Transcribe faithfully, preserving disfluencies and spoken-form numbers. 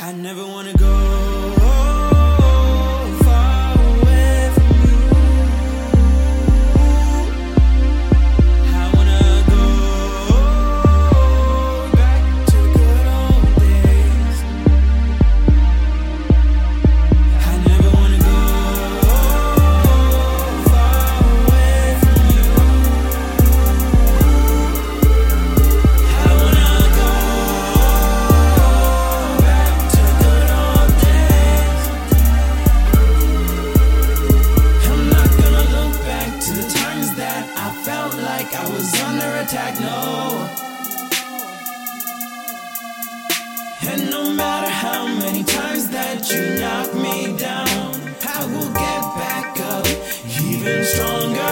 I never wanna go far away from you. I wanna go back to the good old days. I never wanna go far away from you. I wanna go back to the good old days. I'm not gonna look back to the times that I felt like I was under attack, no. And no matter how many times that you knock me down, I will get back up even stronger.